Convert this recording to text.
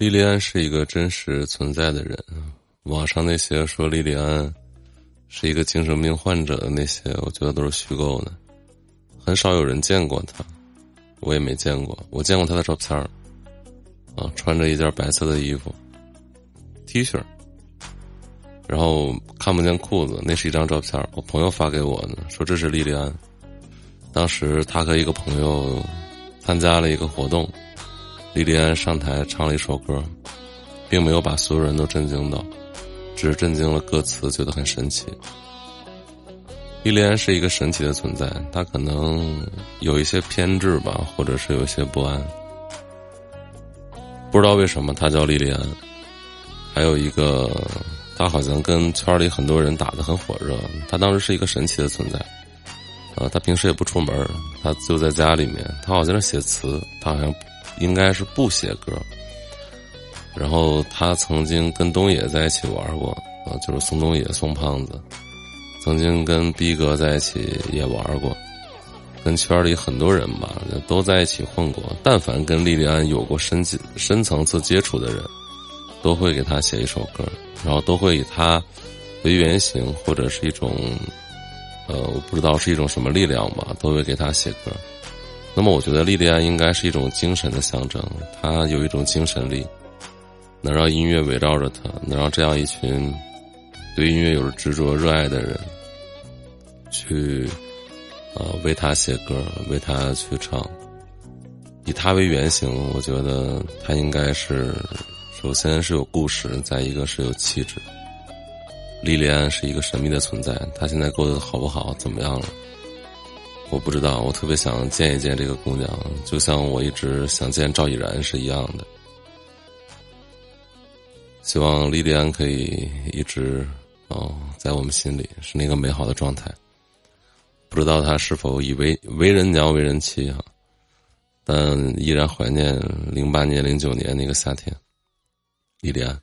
莉莉安是一个真实存在的人，网上那些说莉莉安是一个精神病患者的那些，我觉得都是虚构的，很少有人见过她，我也没见过。我见过她的照片啊，穿着一件白色的衣服 T 恤，然后看不见裤子，那是一张照片，我朋友发给我的，说这是莉莉安。当时她和一个朋友参加了一个活动，莉莉安上台唱了一首歌，并没有把所有人都震惊到，只是震惊了歌词，觉得很神奇。莉莉安是一个神奇的存在，她可能有一些偏执吧，或者是有一些不安，不知道为什么她叫莉莉安。还有一个，她好像跟圈里很多人打得很火热，她当时是一个神奇的存在。她平时也不出门，她就在家里面，她好像是写词，她好像应该是不写歌。然后他曾经跟东野在一起玩过啊，就是宋东野、宋胖子，曾经跟逼哥在一起也玩过，跟圈里很多人吧都在一起混过。但凡跟莉莉安有过深层次接触的人，都会给他写一首歌，然后都会以他为原型，或者是一种我不知道是一种什么力量吧，都会给他写歌。那么我觉得莉莉安应该是一种精神的象征，她有一种精神力，能让音乐围绕着她，能让这样一群对音乐有着执着热爱的人去为她写歌，为她去唱，以她为原型。我觉得她应该是首先是有故事，再一个是有气质。莉莉安是一个神秘的存在，她现在过得好不好，怎么样了，我不知道。我特别想见一见这个姑娘，就像我一直想见赵以然是一样的。希望莉莉安可以一直在我们心里是那个美好的状态。不知道她是否以为人娘为人妻啊，但依然怀念08年09年那个夏天。莉莉安。